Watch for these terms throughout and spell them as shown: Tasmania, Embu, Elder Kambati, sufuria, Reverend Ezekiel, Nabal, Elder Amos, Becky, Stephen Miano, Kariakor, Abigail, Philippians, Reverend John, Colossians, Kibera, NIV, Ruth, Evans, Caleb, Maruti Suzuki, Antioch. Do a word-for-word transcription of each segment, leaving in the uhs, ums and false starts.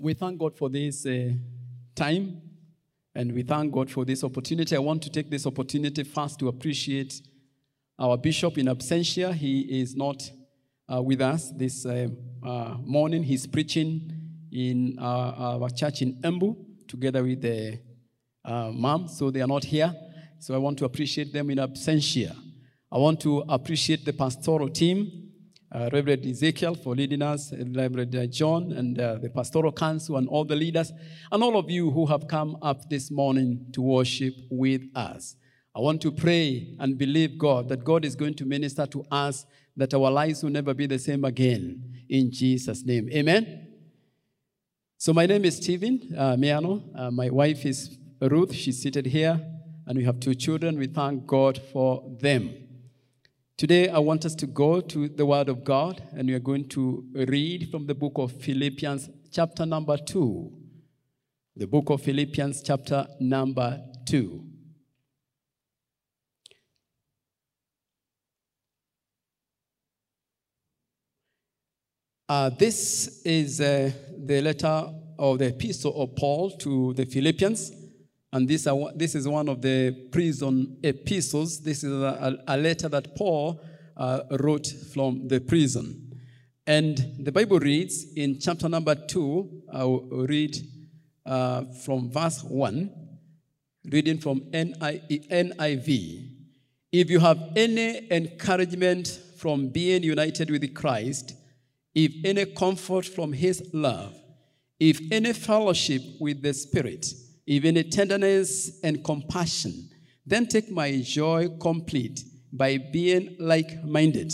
We thank God for this uh, time, and we thank God for this opportunity. I want to take this opportunity first to appreciate our bishop in absentia. He is not uh, with us this uh, uh, morning. He's preaching in uh, our church in Embu together with the uh, mom, so they are not here. So I want to appreciate them in absentia. I want to appreciate the pastoral team. Uh, Reverend Ezekiel for leading us, and Reverend John and uh, the Pastoral Council and all the leaders, and all of you who have come up this morning to worship with us. I want to pray and believe God that God is going to minister to us, that our lives will never be the same again. In Jesus' name, amen. So my name is Stephen uh, Miano. Uh, my wife is Ruth. She's seated here, and we have two children. We thank God for them. Today, I want us to go to the Word of God, and we are going to read from the book of Philippians, chapter number two. The book of Philippians, chapter number two. Uh, this is uh, the letter or the epistle of Paul to the Philippians. And this, are, this is one of the prison epistles. This is a, a letter that Paul uh, wrote from the prison. And the Bible reads in chapter number two, I will read uh, from verse one, reading from N I V. If you have any encouragement from being united with Christ, if any comfort from his love, if any fellowship with the Spirit, even a tenderness and compassion, then take my joy complete by being like-minded,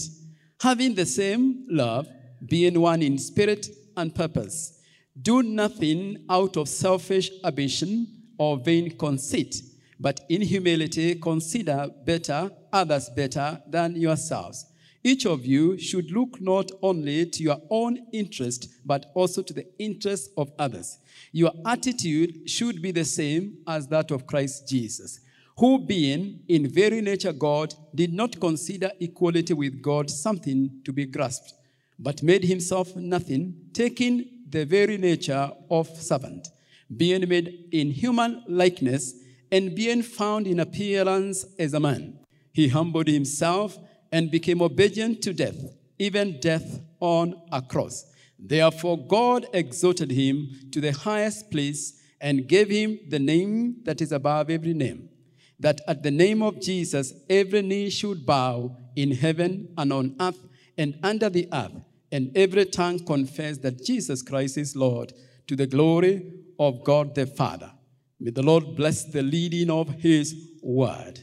having the same love, being one in spirit and purpose. Do nothing out of selfish ambition or vain conceit, but in humility consider better others better than yourselves. Each of you should look not only to your own interest, but also to the interest of others. Your attitude should be the same as that of Christ Jesus, who being in very nature God, did not consider equality with God something to be grasped, but made himself nothing, taking the very nature of servant, being made in human likeness, and being found in appearance as a man. He humbled himself and became obedient to death, even death on a cross. Therefore God exalted him to the highest place and gave him the name that is above every name, that at the name of Jesus every knee should bow in heaven and on earth and under the earth, and every tongue confess that Jesus Christ is Lord, to the glory of God the Father. May the Lord bless the leading of his word.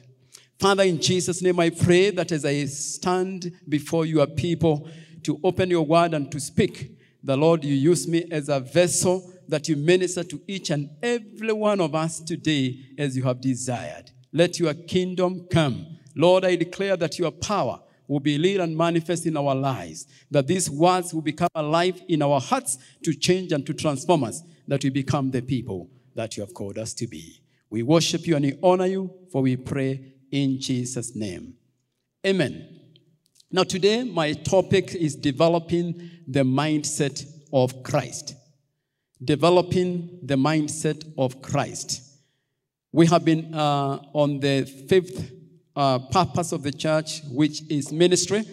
Father, in Jesus' name, I pray that as I stand before your people to open your word and to speak, the Lord, you use me as a vessel that you minister to each and every one of us today as you have desired. Let your kingdom come. Lord, I declare that your power will be real and manifest in our lives, that these words will become alive in our hearts to change and to transform us, that we become the people that you have called us to be. We worship you and we honor you, for we pray in Jesus' name. Amen. Now today, my topic is developing the mindset of Christ. Developing the mindset of Christ. We have been uh, on the fifth uh, purpose of the church, which is ministry.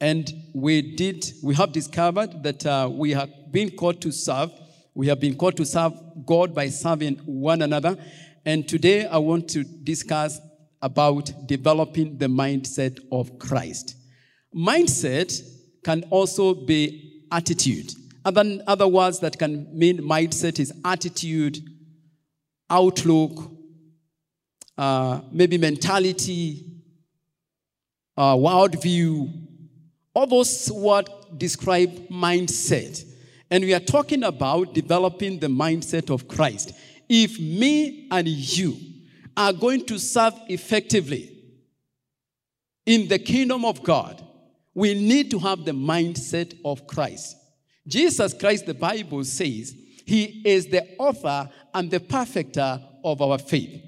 And we did, we have discovered that uh, we have been called to serve. We have been called to serve God by serving one another. And today, I want to discuss about developing the mindset of Christ. Mindset can also be attitude. Other, other words that can mean mindset is attitude, outlook, uh, maybe mentality, uh, worldview. All those words describe mindset. And we are talking about developing the mindset of Christ. If me and you are going to serve effectively in the kingdom of God, we need to have the mindset of Christ. Jesus Christ, the Bible says, he is the author and the perfecter of our faith.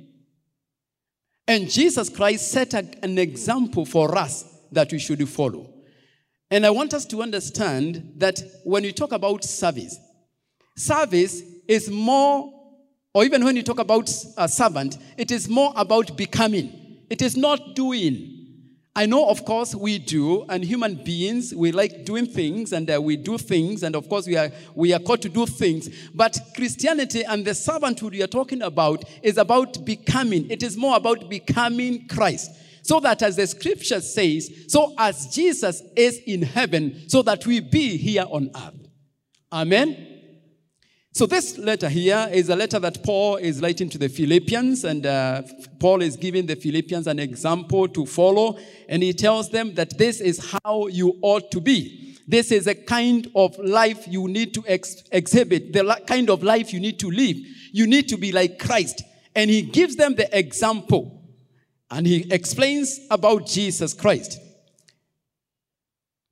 And Jesus Christ set a, an example for us that we should follow. And I want us to understand that when we talk about service, Service is more, or even when you talk about a servant, it is more about becoming. It is not doing. I know, of course, we do, and human beings, we like doing things, and uh, we do things, and of course, we are, we are called to do things. But Christianity and the servanthood we are talking about is about becoming. It is more about becoming Christ. So that as the scripture says, so as Jesus is in heaven, so that we be here on earth. Amen? So this letter here is a letter that Paul is writing to the Philippians, and uh, Paul is giving the Philippians an example to follow, and he tells them that this is how you ought to be. This is a kind of life you need to ex exhibit, the kind of life you need to live. You need to be like Christ. And he gives them the example, and he explains about Jesus Christ.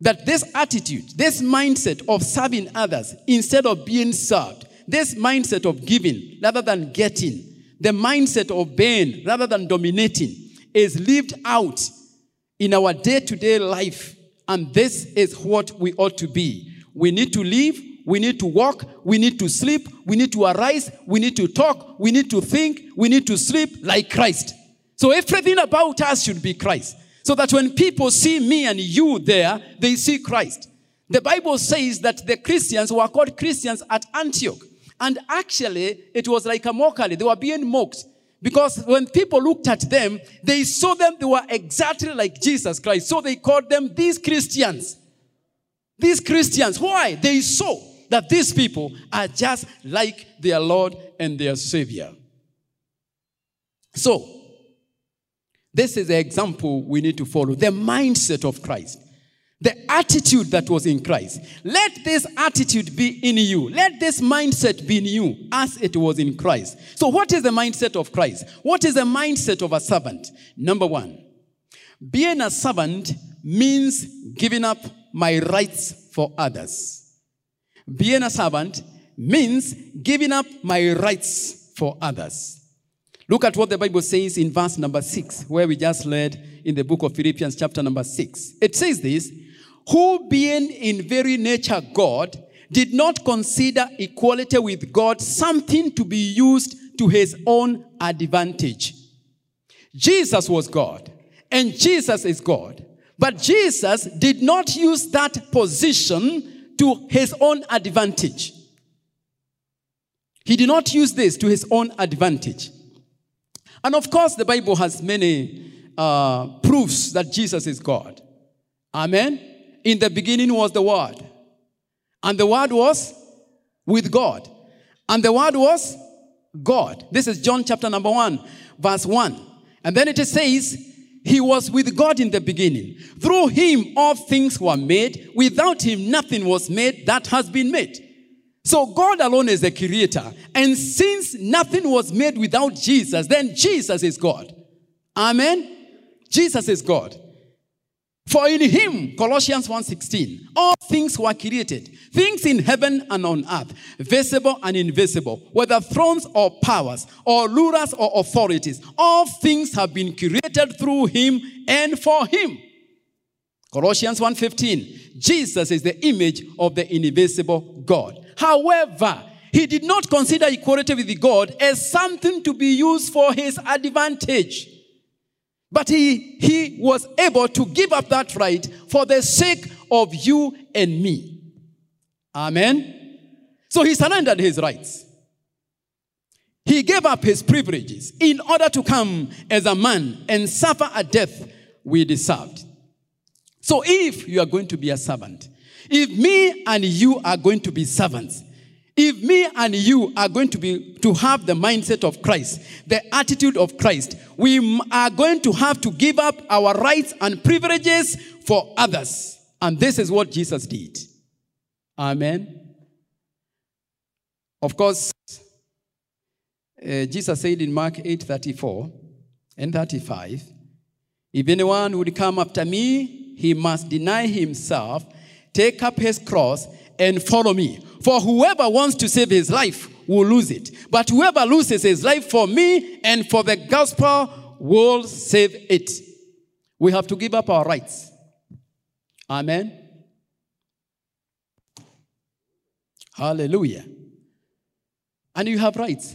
That this attitude, this mindset of serving others instead of being served, this mindset of giving rather than getting, the mindset of obeying rather than dominating, is lived out in our day-to-day life. And this is what we ought to be. We need to live, we need to walk, we need to sleep, we need to arise, we need to talk, we need to think, we need to sleep like Christ. So everything about us should be Christ. So that when people see me and you there, they see Christ. The Bible says that the Christians were called Christians at Antioch. And actually, it was like a mockery. They were being mocked. Because when people looked at them, they saw them, they were exactly like Jesus Christ. So they called them these Christians. These Christians. Why? They saw that these people are just like their Lord and their Savior. So, this is the example we need to follow. The mindset of Christ. The attitude that was in Christ. Let this attitude be in you. Let this mindset be in you as it was in Christ. So what is the mindset of Christ? What is the mindset of a servant? Number one, being a servant means giving up my rights for others. Being a servant means giving up my rights for others. Look at what the Bible says in verse number six, where we just read in the book of Philippians chapter number six. It says this, who being in very nature God, did not consider equality with God something to be used to his own advantage. Jesus was God, and Jesus is God. But Jesus did not use that position to his own advantage. He did not use this to his own advantage. And of course, the Bible has many uh, proofs that Jesus is God. Amen? In the beginning was the Word. And the Word was with God. And the Word was God. This is John chapter number one, verse one. And then it says, he was with God in the beginning. Through him all things were made. Without him nothing was made that has been made. So God alone is the creator. And since nothing was made without Jesus, then Jesus is God. Amen? Jesus is God. For in him, Colossians one sixteen, all things were created. Things in heaven and on earth, visible and invisible, whether thrones or powers, or rulers or authorities. All things have been created through him and for him. Colossians one fifteen, Jesus is the image of the invisible God. However, he did not consider equality with God as something to be used for his advantage. But he, he was able to give up that right for the sake of you and me. Amen? So he surrendered his rights. He gave up his privileges in order to come as a man and suffer a death we deserved. So if you are going to be a servant, if me and you are going to be servants, if me and you are going to be to have the mindset of Christ, the attitude of Christ, we are going to have to give up our rights and privileges for others. And this is what Jesus did. Amen. Of course, uh, Jesus said in Mark eight thirty-four and thirty-five, if anyone would come after me, he must deny himself, take up his cross and follow me. For whoever wants to save his life will lose it. But whoever loses his life for me and for the gospel will save it. We have to give up our rights. Amen. Hallelujah. And you have rights.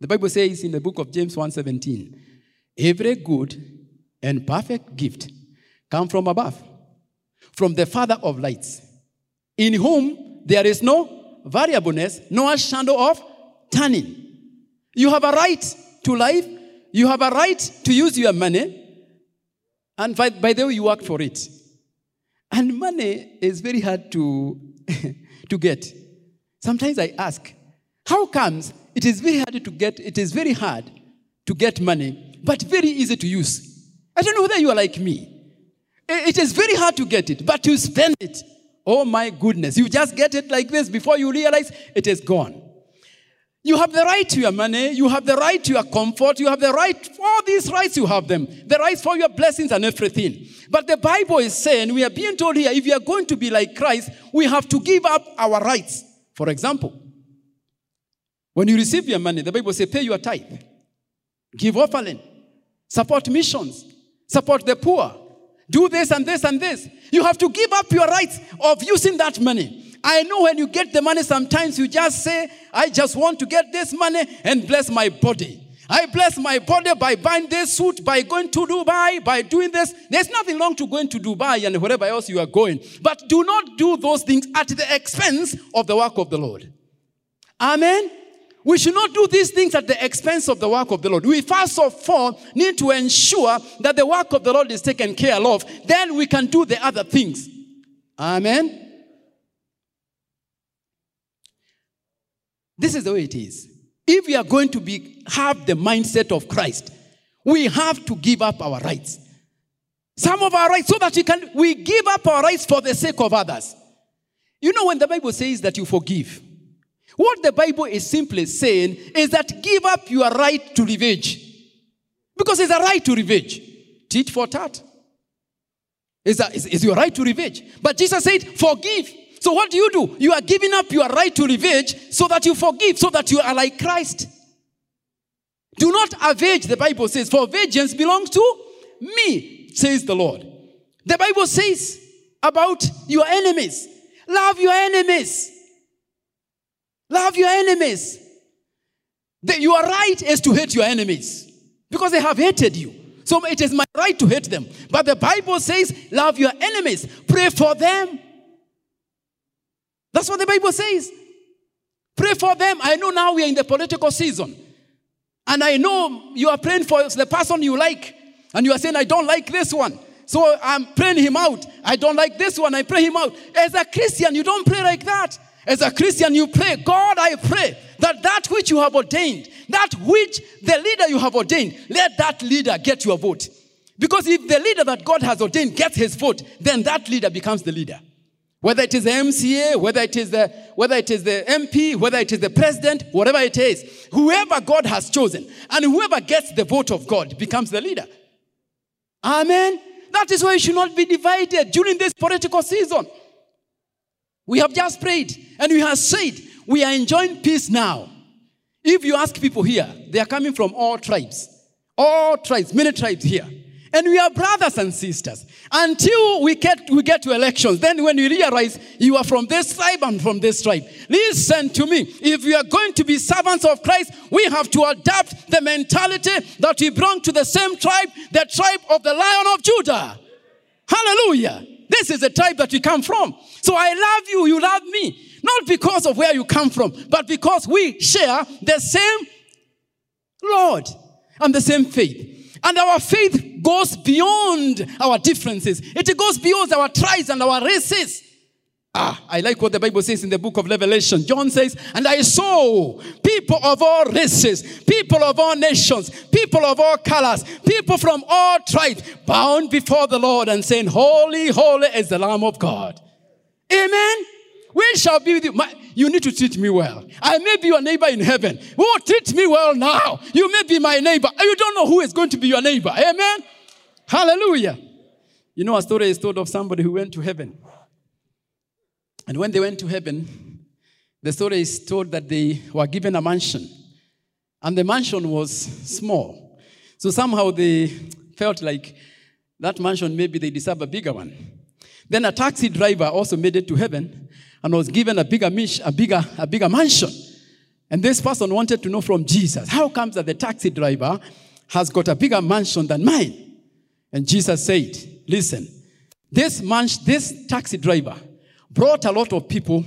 The Bible says in the book of James one seventeen, every good and perfect gift comes from above, from the Father of lights, in whom there is no variableness, nor shadow of turning. You have a right to life. You have a right to use your money. And by, by the way, you work for it. And money is very hard to, to get. Sometimes I ask, how comes it is very hard to get, it is very hard to get money, but very easy to use? I don't know whether you are like me. It is very hard to get it, but you spend it. Oh my goodness, you just get it like this before you realize it is gone. You have the right to your money, you have the right to your comfort, you have the right, all these rights you have them, the rights for your blessings and everything. But the Bible is saying, we are being told here, if you are going to be like Christ, we have to give up our rights. For example, when you receive your money, the Bible says, pay your tithe, give offering, support missions, support the poor, do this and this and this. You have to give up your rights of using that money. I know when you get the money, sometimes you just say, I just want to get this money and bless my body. I bless my body by buying this suit, by going to Dubai, by doing this. There's nothing wrong to going to Dubai and wherever else you are going. But do not do those things at the expense of the work of the Lord. Amen? We should not do these things at the expense of the work of the Lord. We first of all need to ensure that the work of the Lord is taken care of. Then we can do the other things. Amen? This is the way it is. If we are going to be, have the mindset of Christ, we have to give up our rights. Some of our rights so that we can, we give up our rights for the sake of others. You know, when the Bible says that you forgive, what the Bible is simply saying is that give up your right to revenge. Because it's a right to revenge. Tit for tat. It's, a, it's, it's your right to revenge. But Jesus said, forgive. So what do you do? You are giving up your right to revenge so that you forgive, so that you are like Christ. Do not avenge, the Bible says, for vengeance belongs to me, says the Lord. The Bible says about your enemies. Love your enemies. Love your enemies. The, your right is to hate your enemies because they have hated you. So it is my right to hate them. But the Bible says, love your enemies. Pray for them. That's what the Bible says. Pray for them. I know now we are in the political season. And I know you are praying for the person you like. And you are saying, I don't like this one. So I'm praying him out. I don't like this one. I pray him out. As a Christian, you don't pray like that. As a Christian, you pray, God, I pray that that which you have ordained, that which the leader you have ordained, let that leader get your vote. Because if the leader that God has ordained gets his vote, then that leader becomes the leader. Whether it is the M C A, whether it is the, whether it is the M P, whether it is the president, whatever it is, whoever God has chosen and whoever gets the vote of God becomes the leader. Amen. That is why you should not be divided during this political season. We have just prayed and we have said we are enjoying peace now. If you ask people here, they are coming from all tribes, all tribes, many tribes here. And we are brothers and sisters. Until we get, we get to elections, then when you realize you are from this tribe and from this tribe, listen to me. If we are going to be servants of Christ, we have to adapt the mentality that we belong to the same tribe, the tribe of the Lion of Judah. Hallelujah. This is the tribe that we come from. So I love you, you love me. Not because of where you come from, but because we share the same Lord and the same faith. And our faith goes beyond our differences. It goes beyond our tribes and our races. Ah, I like what the Bible says in the book of Revelation. John says, and I saw people of all races, people of all nations, people of all colors, people from all tribes, bound before the Lord and saying, holy, holy is the Lamb of God. Amen. We shall be with you. My, you need to treat me well. I may be your neighbor in heaven. Oh, treat me well now. You may be my neighbor. You don't know who is going to be your neighbor. Amen? Hallelujah. You know, a story is told of somebody who went to heaven. And when they went to heaven, the story is told that they were given a mansion. And the mansion was small. So somehow they felt like that mansion, maybe they deserve a bigger one. Then a taxi driver also made it to heaven and was given a bigger, a bigger, a bigger mansion. And this person wanted to know from Jesus, how comes that the taxi driver has got a bigger mansion than mine? And Jesus said, listen, this mansion, this taxi driver brought a lot of people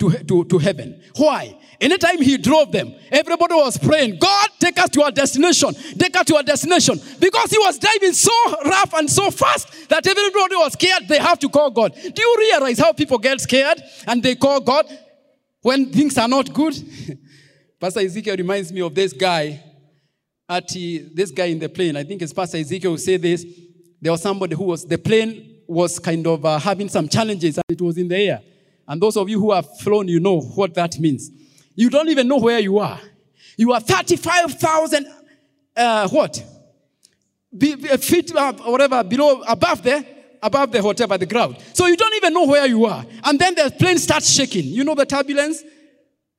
to, to, to heaven. Why? Anytime he drove them, everybody was praying, God, take us to our destination. Take us to our destination. Because he was driving so rough and so fast that everybody was scared. They have to call God. Do you realize how people get scared and they call God when things are not good? Pastor Ezekiel reminds me of this guy, at this guy in the plane. I think it's Pastor Ezekiel who said this. There was somebody who was, the plane was kind of uh, having some challenges and it was in the air. And those of you who have flown, you know what that means. You don't even know where you are. You are thirty-five thousand, uh, what? Be, be, feet, uh, whatever, below, above there, above the hotel by the ground. So you don't even know where you are. And then the plane starts shaking. You know the turbulence?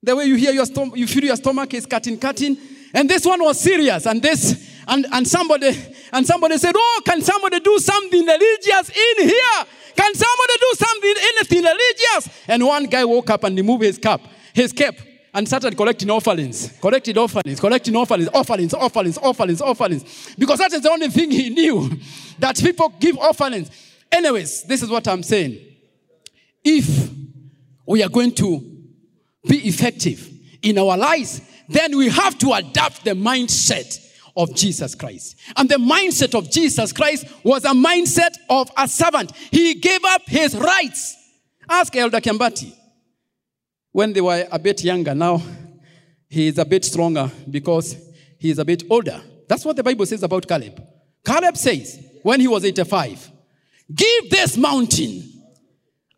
The way you hear your stomach, you feel your stomach is cutting, cutting. And this one was serious. And this, and, and somebody, and somebody said, oh, can somebody do something religious in here? Can somebody do something, anything religious? And one guy woke up and removed his cap, his cap. And started collecting offerings, collected offerings, collecting offerings, offerings, offerings, offerings, offerings. Because that is the only thing he knew, that people give offerings. Anyways, this is what I'm saying. If we are going to be effective in our lives, then we have to adapt the mindset of Jesus Christ. And the mindset of Jesus Christ was a mindset of a servant. He gave up his rights. Ask Elder Kambati. When they were a bit younger, now he is a bit stronger because he is a bit older. That's what the Bible says about Caleb. Caleb says, when he was eighty-five, give this mountain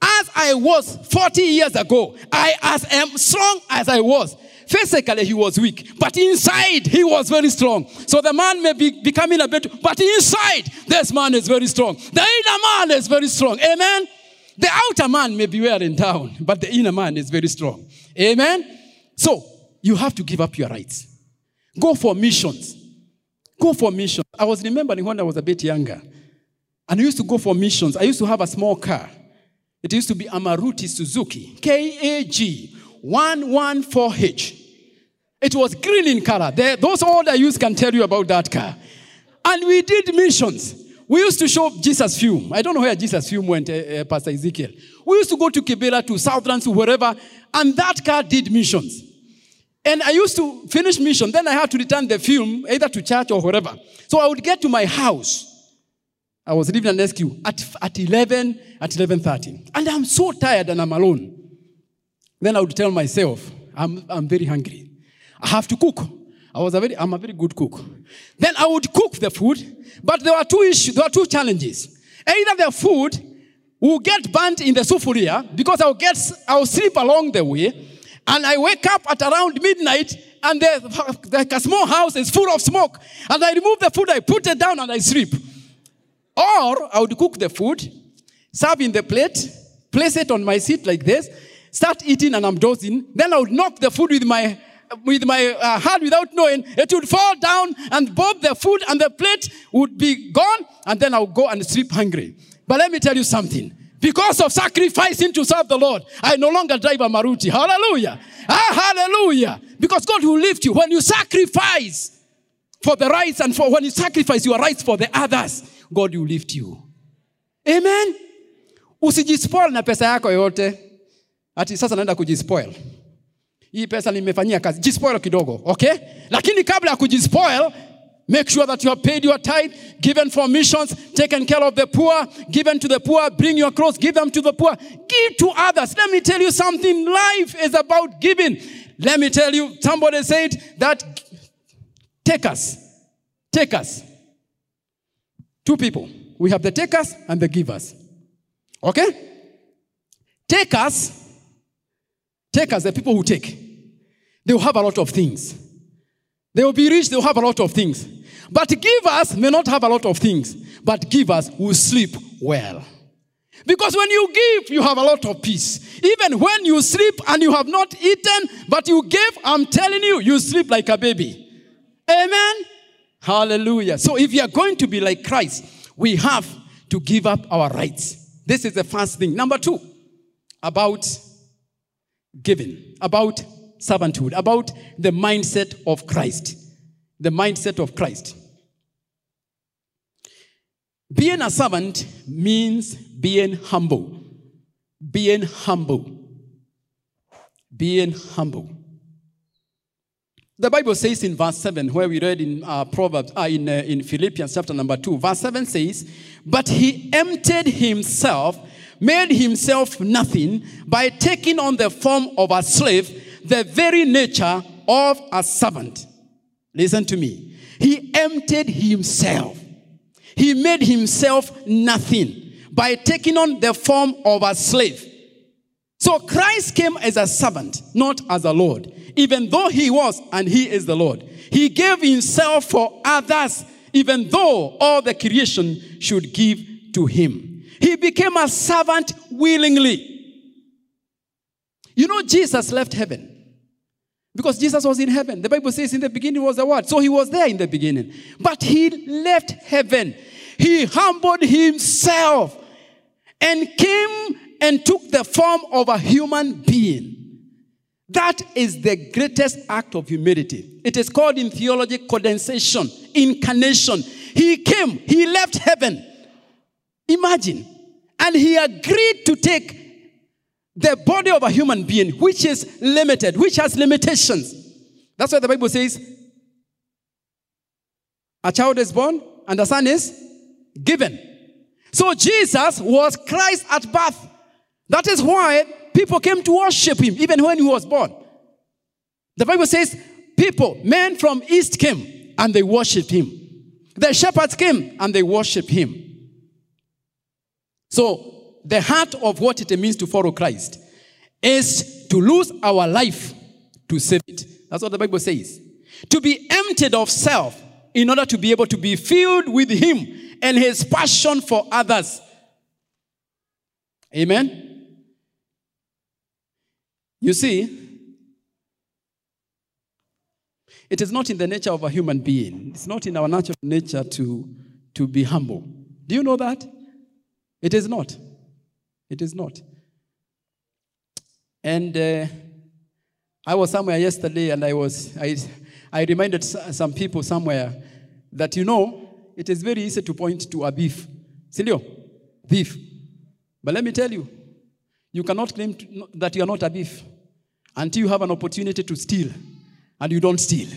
as I was forty years ago. I as am strong as I was. Physically, he was weak, but inside, he was very strong. So the man may be becoming a bit, but inside, this man is very strong. The inner man is very strong. Amen? The outer man may be wearing down, but the inner man is very strong. Amen? So, you have to give up your rights. Go for missions. Go for missions. I was remembering when I was a bit younger, and I used to go for missions. I used to have a small car. It used to be a Maruti Suzuki, K A G one one four H. It was green in color. They, those older youths can tell you about that car. And we did missions. We used to show Jesus Fume. I don't know where Jesus Fume went, uh, uh, Pastor Ezekiel. We used to go to Kibera, to Southlands, to wherever, and that car did missions. And I used to finish mission, then I had to return the fume, either to church or wherever. So I would get to my house. I was leaving an S Q at, at eleven, at eleven thirty. And I'm so tired and I'm alone. Then I would tell myself, I'm, I'm very hungry. I have to cook. I was a very, I'm a very good cook. Then I would cook the food, but there were two issues, there were two challenges. Either the food will get burnt in the sufuria because I'll get, I'll sleep along the way, and I wake up at around midnight, and the, like a small house is full of smoke, and I remove the food, I put it down, and I sleep. Or I would cook the food, serve in the plate, place it on my seat like this, start eating, and I'm dozing. Then I would knock the food with my with my uh, hand without knowing, it would fall down and both the food and the plate would be gone, and then I would go and sleep hungry. But let me tell you something. Because of sacrificing to serve the Lord, I no longer drive a Maruti. Hallelujah. Ah, hallelujah. Because God will lift you when you sacrifice for the rights and for when you sacrifice your rights for the others, God will lift you. Amen. Usijispoil na pesa yako yote. Ati sasa naenda kujispoil. Hii pesa nimefanyia kazi. Jispoil kidogo, okay? Lakini kabla kujispoil, make sure that you have paid your tithe, given for missions, taken care of the poor, given to the poor, bring your clothes, give them to the poor. Give to others. Let me tell you something. Life is about giving. Let me tell you, somebody said that, take us. Take us. Two people. We have the takers and the givers. Okay? Take us. Takers, the people who take, they will have a lot of things. They will be rich, they will have a lot of things. But givers may not have a lot of things, but givers will sleep well. Because when you give, you have a lot of peace. Even when you sleep and you have not eaten, but you give, I'm telling you, you sleep like a baby. Amen? Hallelujah. So if you are going to be like Christ, we have to give up our rights. This is the first thing. Number two, about giving, about servanthood, about the mindset of Christ. The mindset of Christ. Being a servant means being humble. Being humble. Being humble. The Bible says in verse seven, where we read in uh, Proverbs, uh, in, uh, in Philippians chapter number two, verse seven says, "But he emptied himself, made himself nothing, by taking on the form of a slave, the very nature of a servant." Listen to me. He emptied himself. He made himself nothing by taking on the form of a slave. So Christ came as a servant, not as a Lord. Even though he was, and he is the Lord. He gave himself for others, even though all the creation should give to him. He became a servant willingly. You know, Jesus left heaven. Because Jesus was in heaven. The Bible says in the beginning was the Word. So he was there in the beginning. But he left heaven. He humbled himself and came and took the form of a human being. That is the greatest act of humility. It is called in theology condensation, incarnation. He came, he left heaven. Imagine. And he agreed to take the body of a human being, which is limited, which has limitations. That's why the Bible says, a child is born and a son is given. So Jesus was Christ at birth. That is why people came to worship him, even when he was born. The Bible says, people, men from east came, and they worshipped him. The shepherds came, and they worshipped him. So, the heart of what it means to follow Christ is to lose our life to save it. That's what the Bible says. To be emptied of self in order to be able to be filled with him and his passion for others. Amen? You see, it is not in the nature of a human being. It's not in our natural nature to, to be humble. Do you know that? It is not. It is not. And uh, I was somewhere yesterday and I was I, I reminded some people somewhere that, you know, it is very easy to point to a thief. Silio, thief. But let me tell you, you cannot claim to, that you are not a thief until you have an opportunity to steal and you don't steal.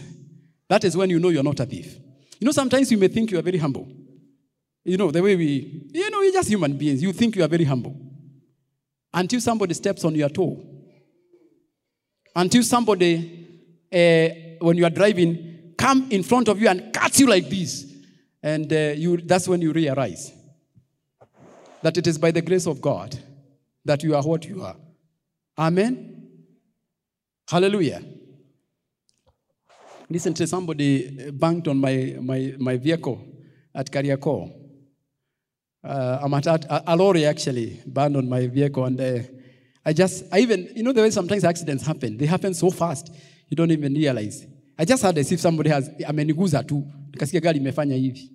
That is when you know you are not a thief. You know, sometimes you may think you are very humble. You know, the way we, you know, we're just human beings. You think you are very humble until somebody steps on your toe. Until somebody, uh, when you are driving, come in front of you and cuts you like this. And uh, you, that's when you realize that it is by the grace of God that you are what you are. Amen? Hallelujah. Recently, somebody banged on my, my, my vehicle at Kariakor. Uh, I'm at, a, a lorry, actually, banged on my vehicle. And uh, I just, I even, you know the way sometimes accidents happen. They happen so fast, you don't even realize. I just heard as if somebody has, ameniguza tu, nikasikia gari imefanya hivi.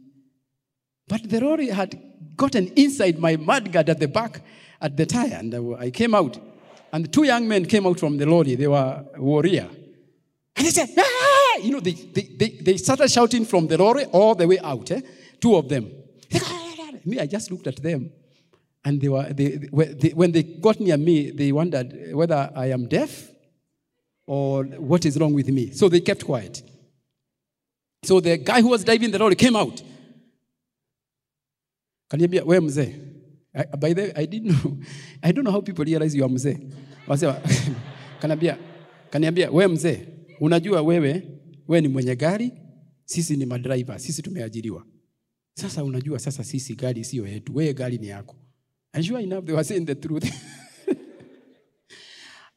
But the lorry had gotten inside my mudguard at the back, at the tire, and I came out. And two young men came out from the lorry. They were warrior. And they said, ah! You know, they, they, they, they started shouting from the lorry all the way out, eh? Two of them. Me, I just looked at them. And they were, they, they, when they got near me, they wondered whether I am deaf or what is wrong with me. So they kept quiet. So the guy who was driving the lorry came out. Can you be where mzee? I, by the way, I didn't know. I don't know how people realize you are mzee. Wasema, kaniambia, kaniambia, wewe mzee, unajua wewe, wewe ni mwenye gari, sisi ni madriver, sisi tumeajiriwa. Sasa unajua sasa sisi gari sio yetu, wewe gari ni yako. And sure enough they were saying the truth.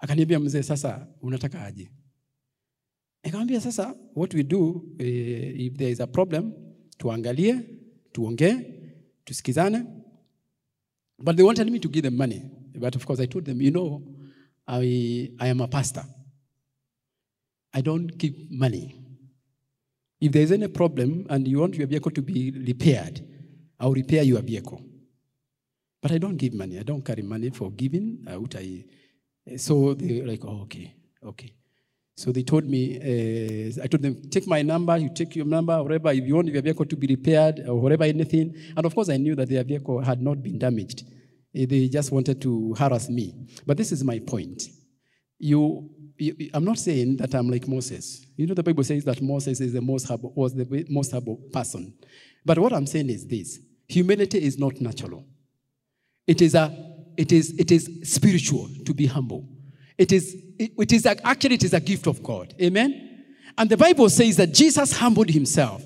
Akaniambia mzee sasa unataka aje? Nikamwambia sasa what we do eh, if there is a problem, tuangalie, tuongee, tusikizane. But they wanted me to give them money. But of course I told them, you know, I, I am a pastor. I don't give money. If there is any problem and you want your vehicle to be repaired, I'll repair your vehicle. But I don't give money. I don't carry money for giving. Out I, so they were like, oh, okay, okay. So they told me, uh, I told them, take my number, you take your number, whatever, if you want your vehicle to be repaired, or whatever, anything. And of course, I knew that their vehicle had not been damaged. They just wanted to harass me. But this is my point. You, you I'm not saying that I'm like Moses. You know, the Bible says that Moses is the most humble, was the most humble person. But what I'm saying is this. Humility is not natural. It is, a, it is, it is spiritual to be humble. It is, it, it is a, actually, it is a gift of God. Amen? And the Bible says that Jesus humbled himself.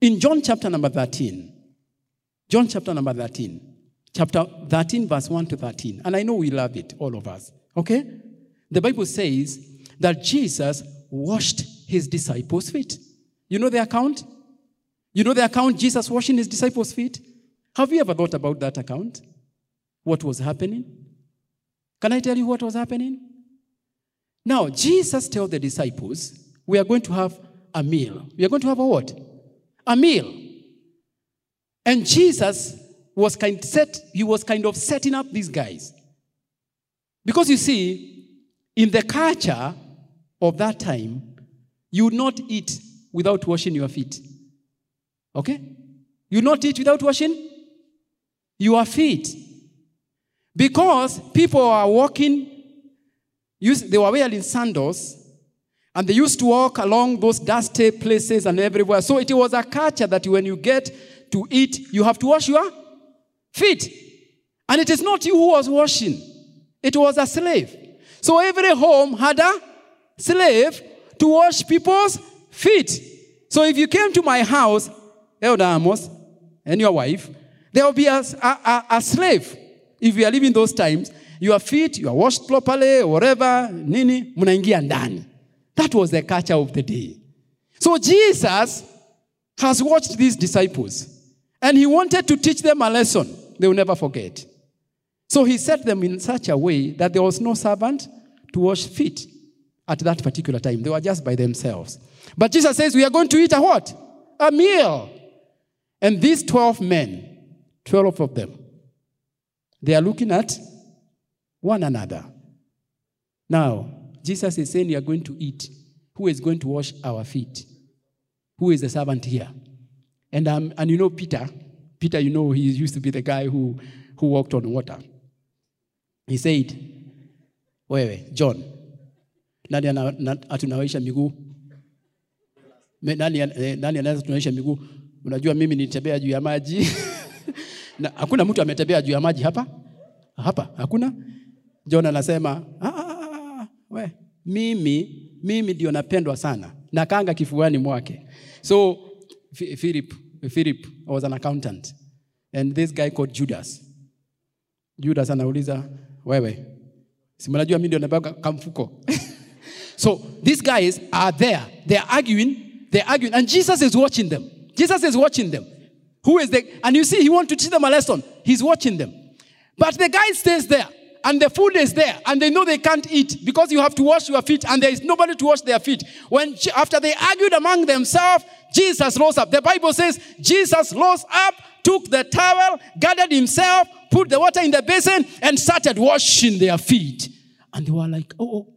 In John chapter number thirteen, John chapter number thirteen, chapter thirteen, verse one to thirteen. And I know we love it, all of us. Okay? The Bible says that Jesus washed his disciples' feet. You know the account? You know the account, Jesus washing his disciples' feet? Have you ever thought about that account? What was happening? Can I tell you what was happening? Now, Jesus told the disciples, we are going to have a meal. We are going to have a what? A meal. And Jesus was kind set, he was kind of setting up these guys. Because you see, in the culture of that time, you would not eat without washing your feet. Okay? You would not eat without washing your feet. Because people are walking, used, they were wearing sandals, and they used to walk along those dusty places and everywhere. So it was a culture that when you get to eat, you have to wash your feet. And it is not you who was washing. It was a slave. So every home had a slave to wash people's feet. So if you came to my house, Elder Amos and your wife, there will be a, a, a slave. If you are living those times, your feet, you are washed properly, whatever, nini, munaingia ndani. That was the culture of the day. So Jesus has watched these disciples, and he wanted to teach them a lesson they will never forget. So he set them in such a way that there was no servant to wash feet at that particular time. They were just by themselves. But Jesus says, we are going to eat a what? A meal. And these twelve men, twelve of them, they are looking at one another. Now, Jesus is saying, you are going to eat. Who is going to wash our feet? Who is the servant here? And, um, and you know Peter. Peter, you know, he used to be the guy who, who walked on water. He said, wait, wait, John. Nani atunawisha miguu? Nani atunawisha miguu? Unajua mimi nitembea juu ya maji. Na, hakuna mtu ametembea juu ya maji hapa? Hapa, hakuna? John anasema, ah, we, mimi, mimi ndio napendwa sana. Na kanga kifuani mwake. So, Philip, Philip was an accountant. And this guy called Judas. Judas anauliza, wewe, si mnajua mimi ndio nabeba kamfuko. So, these guys are there. They are arguing. They are arguing. And Jesus is watching them. Jesus is watching them. Who is the, and you see, he wants to teach them a lesson. He's watching them. But the guy stays there, and the food is there, and they know they can't eat because you have to wash your feet, and there is nobody to wash their feet. When, after they argued among themselves, Jesus rose up. The Bible says, Jesus rose up, took the towel, gathered himself, put the water in the basin, and started washing their feet. And they were like, oh, oh.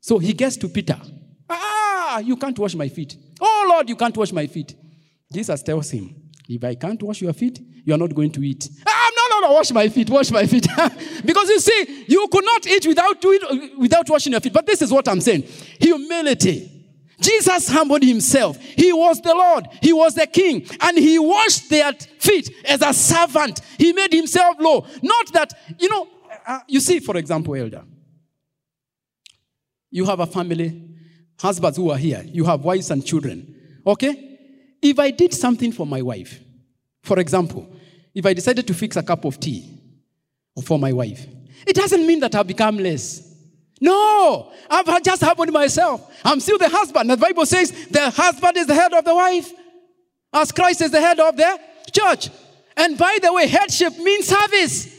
So he gets to Peter. Ah, you can't wash my feet. Oh, Lord, you can't wash my feet. Jesus tells him, if I can't wash your feet, you are not going to eat. Ah, no, no, no, wash my feet, wash my feet. Because you see, you could not eat without, without washing your feet. But this is what I'm saying. Humility. Jesus humbled himself. He was the Lord. He was the King. And he washed their feet as a servant. He made himself low. Not that, you know, uh, you see, for example, Elder, you have a family, husbands who are here. You have wives and children. Okay? If I did something for my wife, for example, if I decided to fix a cup of tea for my wife, it doesn't mean that I've become less. No, I've just humbled myself. I'm still the husband. The Bible says the husband is the head of the wife, as Christ is the head of the church. And by the way, headship means service.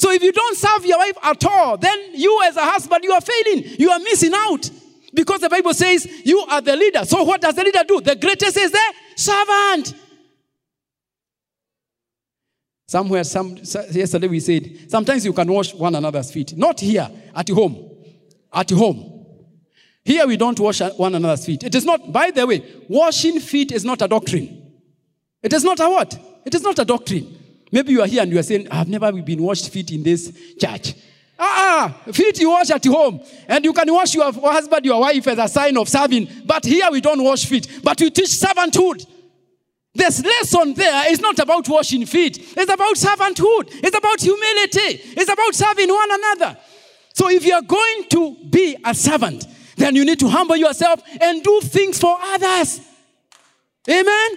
So if you don't serve your wife at all, then you as a husband, you are failing. You are missing out. Because the Bible says you are the leader. So what does the leader do? The greatest is the servant. Somewhere, some, yesterday we said, sometimes you can wash one another's feet. Not here, at home. At home. Here we don't wash one another's feet. It is not, by the way, washing feet is not a doctrine. It is not a what? It is not a doctrine. Maybe you are here and you are saying, I've never been washed feet in this church. Ah, ah, feet you wash at home. And you can wash your husband, your wife as a sign of serving. But here we don't wash feet. But we teach servanthood. This lesson there is not about washing feet. It's about servanthood. It's about humility. It's about serving one another. So if you are going to be a servant, then you need to humble yourself and do things for others. Amen?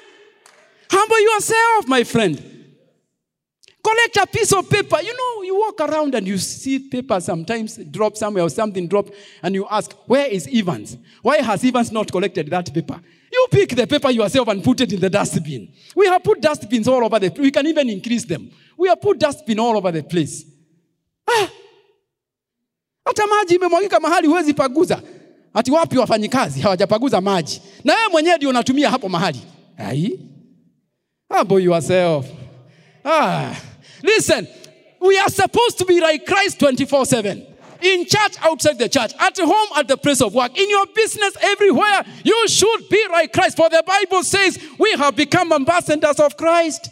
Humble yourself, my friend. Collect a piece of paper. You know, you walk around and you see paper sometimes drop somewhere or something drop, and you ask, where is Evans? Why has Evans not collected that paper? You pick the paper yourself and put it in the dustbin. We have put dustbins all over the place. We can even increase them. We have put dustbin all over the place. Ah! Hata maji imemwagika mahali huwezi paguza. Ati wapi wafanyikazi hawajapaguza maji. Na wewe mwenyewe ndio unatumia hapo mahali. Ai? Humble yourself. Ah. Listen, we are supposed to be like Christ twenty-four seven. In church, outside the church, at home, at the place of work, in your business, everywhere, you should be like Christ. For the Bible says, we have become ambassadors of Christ.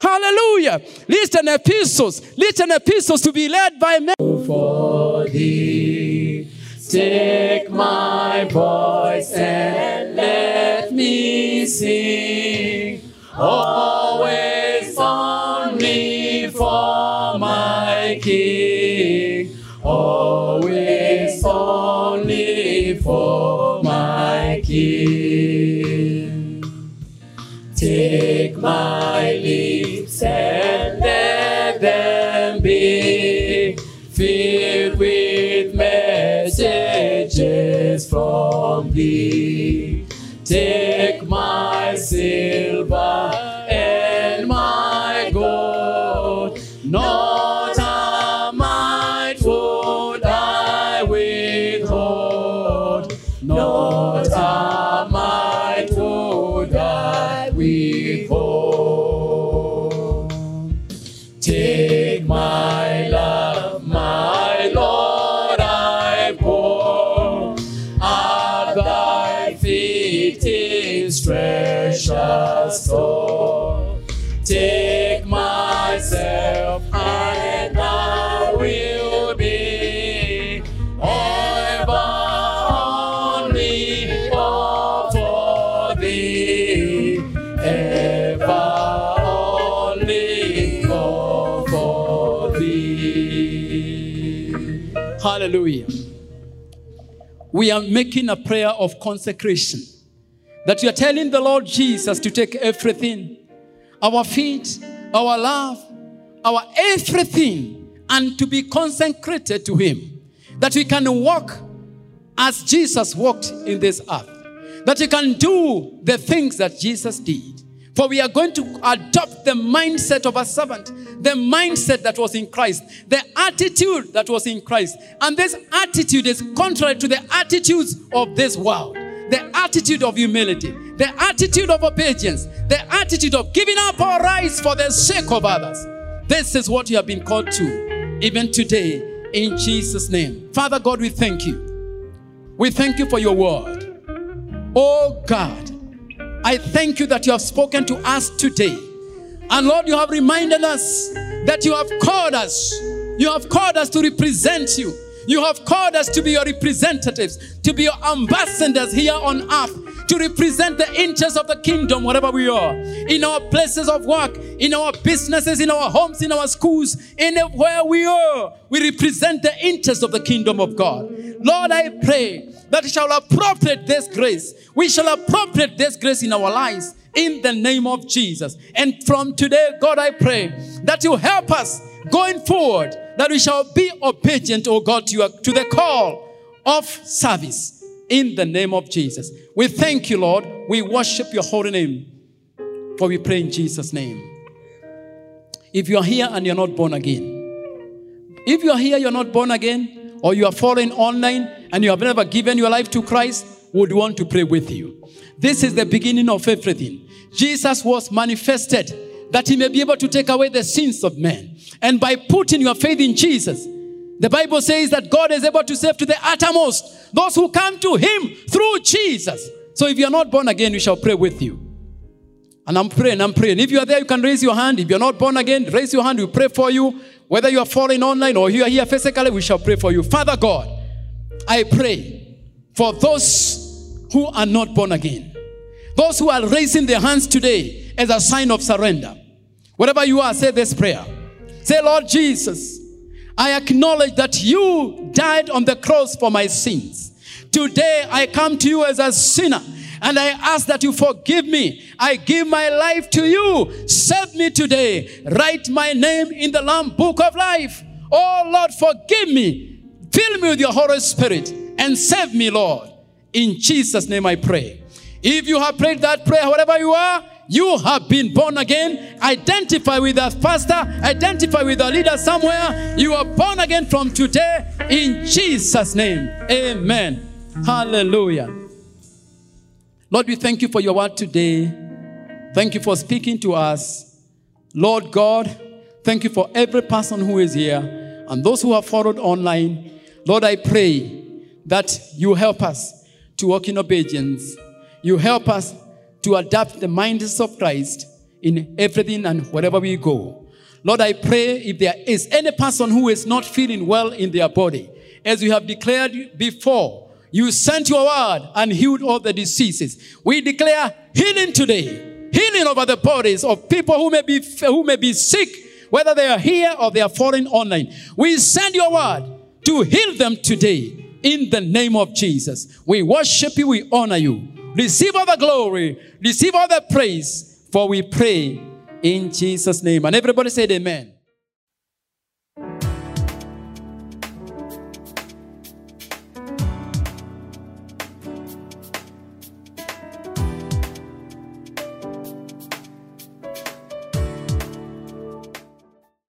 Hallelujah. Listen, epistles, listen, epistles to be led by men. For thee, take my voice and let me sing. Always on me for my King. Always only for my King. Take my lips and let them be filled with messages from thee. Take my silver and my gold. No. So take myself and I will be ever only for thee, ever only for thee. Hallelujah. We are making a prayer of consecration. That you are telling the Lord Jesus to take everything, our feet, our love, our everything, and to be consecrated to Him. That we can walk as Jesus walked in this earth. That you can do the things that Jesus did. For we are going to adopt the mindset of a servant, the mindset that was in Christ, the attitude that was in Christ. And this attitude is contrary to the attitudes of this world. The attitude of humility, the attitude of obedience, the attitude of giving up our rights for the sake of others. This is what you have been called to, even today, in Jesus' name. Father God, we thank you. We thank you for your word. Oh God, I thank you that you have spoken to us today. And Lord, you have reminded us that you have called us. You have called us to represent you. You have called us to be your representatives, to be your ambassadors here on earth, to represent the interests of the kingdom, wherever we are, in our places of work, in our businesses, in our homes, in our schools, anywhere we are, we represent the interests of the kingdom of God. Lord, I pray that we shall appropriate this grace. We shall appropriate this grace in our lives in the name of Jesus. And from today, God, I pray that you help us going forward, that we shall be obedient, O God, to, your, to the call of service in the name of Jesus. We thank you, Lord. We worship your holy name, for we pray in Jesus' name. If you are here and you're not born again, if you are here, you're not born again, or you are following online and you have never given your life to Christ, we would want to pray with you. This is the beginning of everything. Jesus was manifested that he may be able to take away the sins of men. And by putting your faith in Jesus, The Bible says that God is able to save to the uttermost those who come to him through Jesus. So if you are not born again, we shall pray with you. And I'm praying, I'm praying. If you are there, you can raise your hand. If you're not born again, raise your hand. We pray for you. Whether you are following online or you are here physically, we shall pray for you. Father God, I pray for those who are not born again. Those who are raising their hands today as a sign of surrender. Wherever you are, say this prayer. Say, Lord Jesus, I acknowledge that you died on the cross for my sins. Today, I come to you as a sinner. And I ask that you forgive me. I give my life to you. Save me today. Write my name in the Lamb Book of Life. Oh, Lord, forgive me. Fill me with your Holy Spirit and save me, Lord. In Jesus' name I pray. If you have prayed that prayer, wherever you are, you have been born again. Identify with our pastor. Identify with our leader somewhere. You are born again from today. In Jesus' name. Amen. Hallelujah. Lord, we thank you for your word today. Thank you for speaking to us. Lord God, thank you for every person who is here and those who have followed online. Lord, I pray that you help us to walk in obedience. You help us to adapt the minds of Christ in everything and wherever we go. Lord, I pray if there is any person who is not feeling well in their body, as you have declared before, you sent your word and healed all the diseases. We declare healing today. Healing over the bodies of people who may be, who may be sick, whether they are here or they are foreign online. We send your word to heal them today in the name of Jesus. We worship you. We honor you. Receive all the glory. Receive all the praise. For we pray in Jesus' name. And everybody said amen.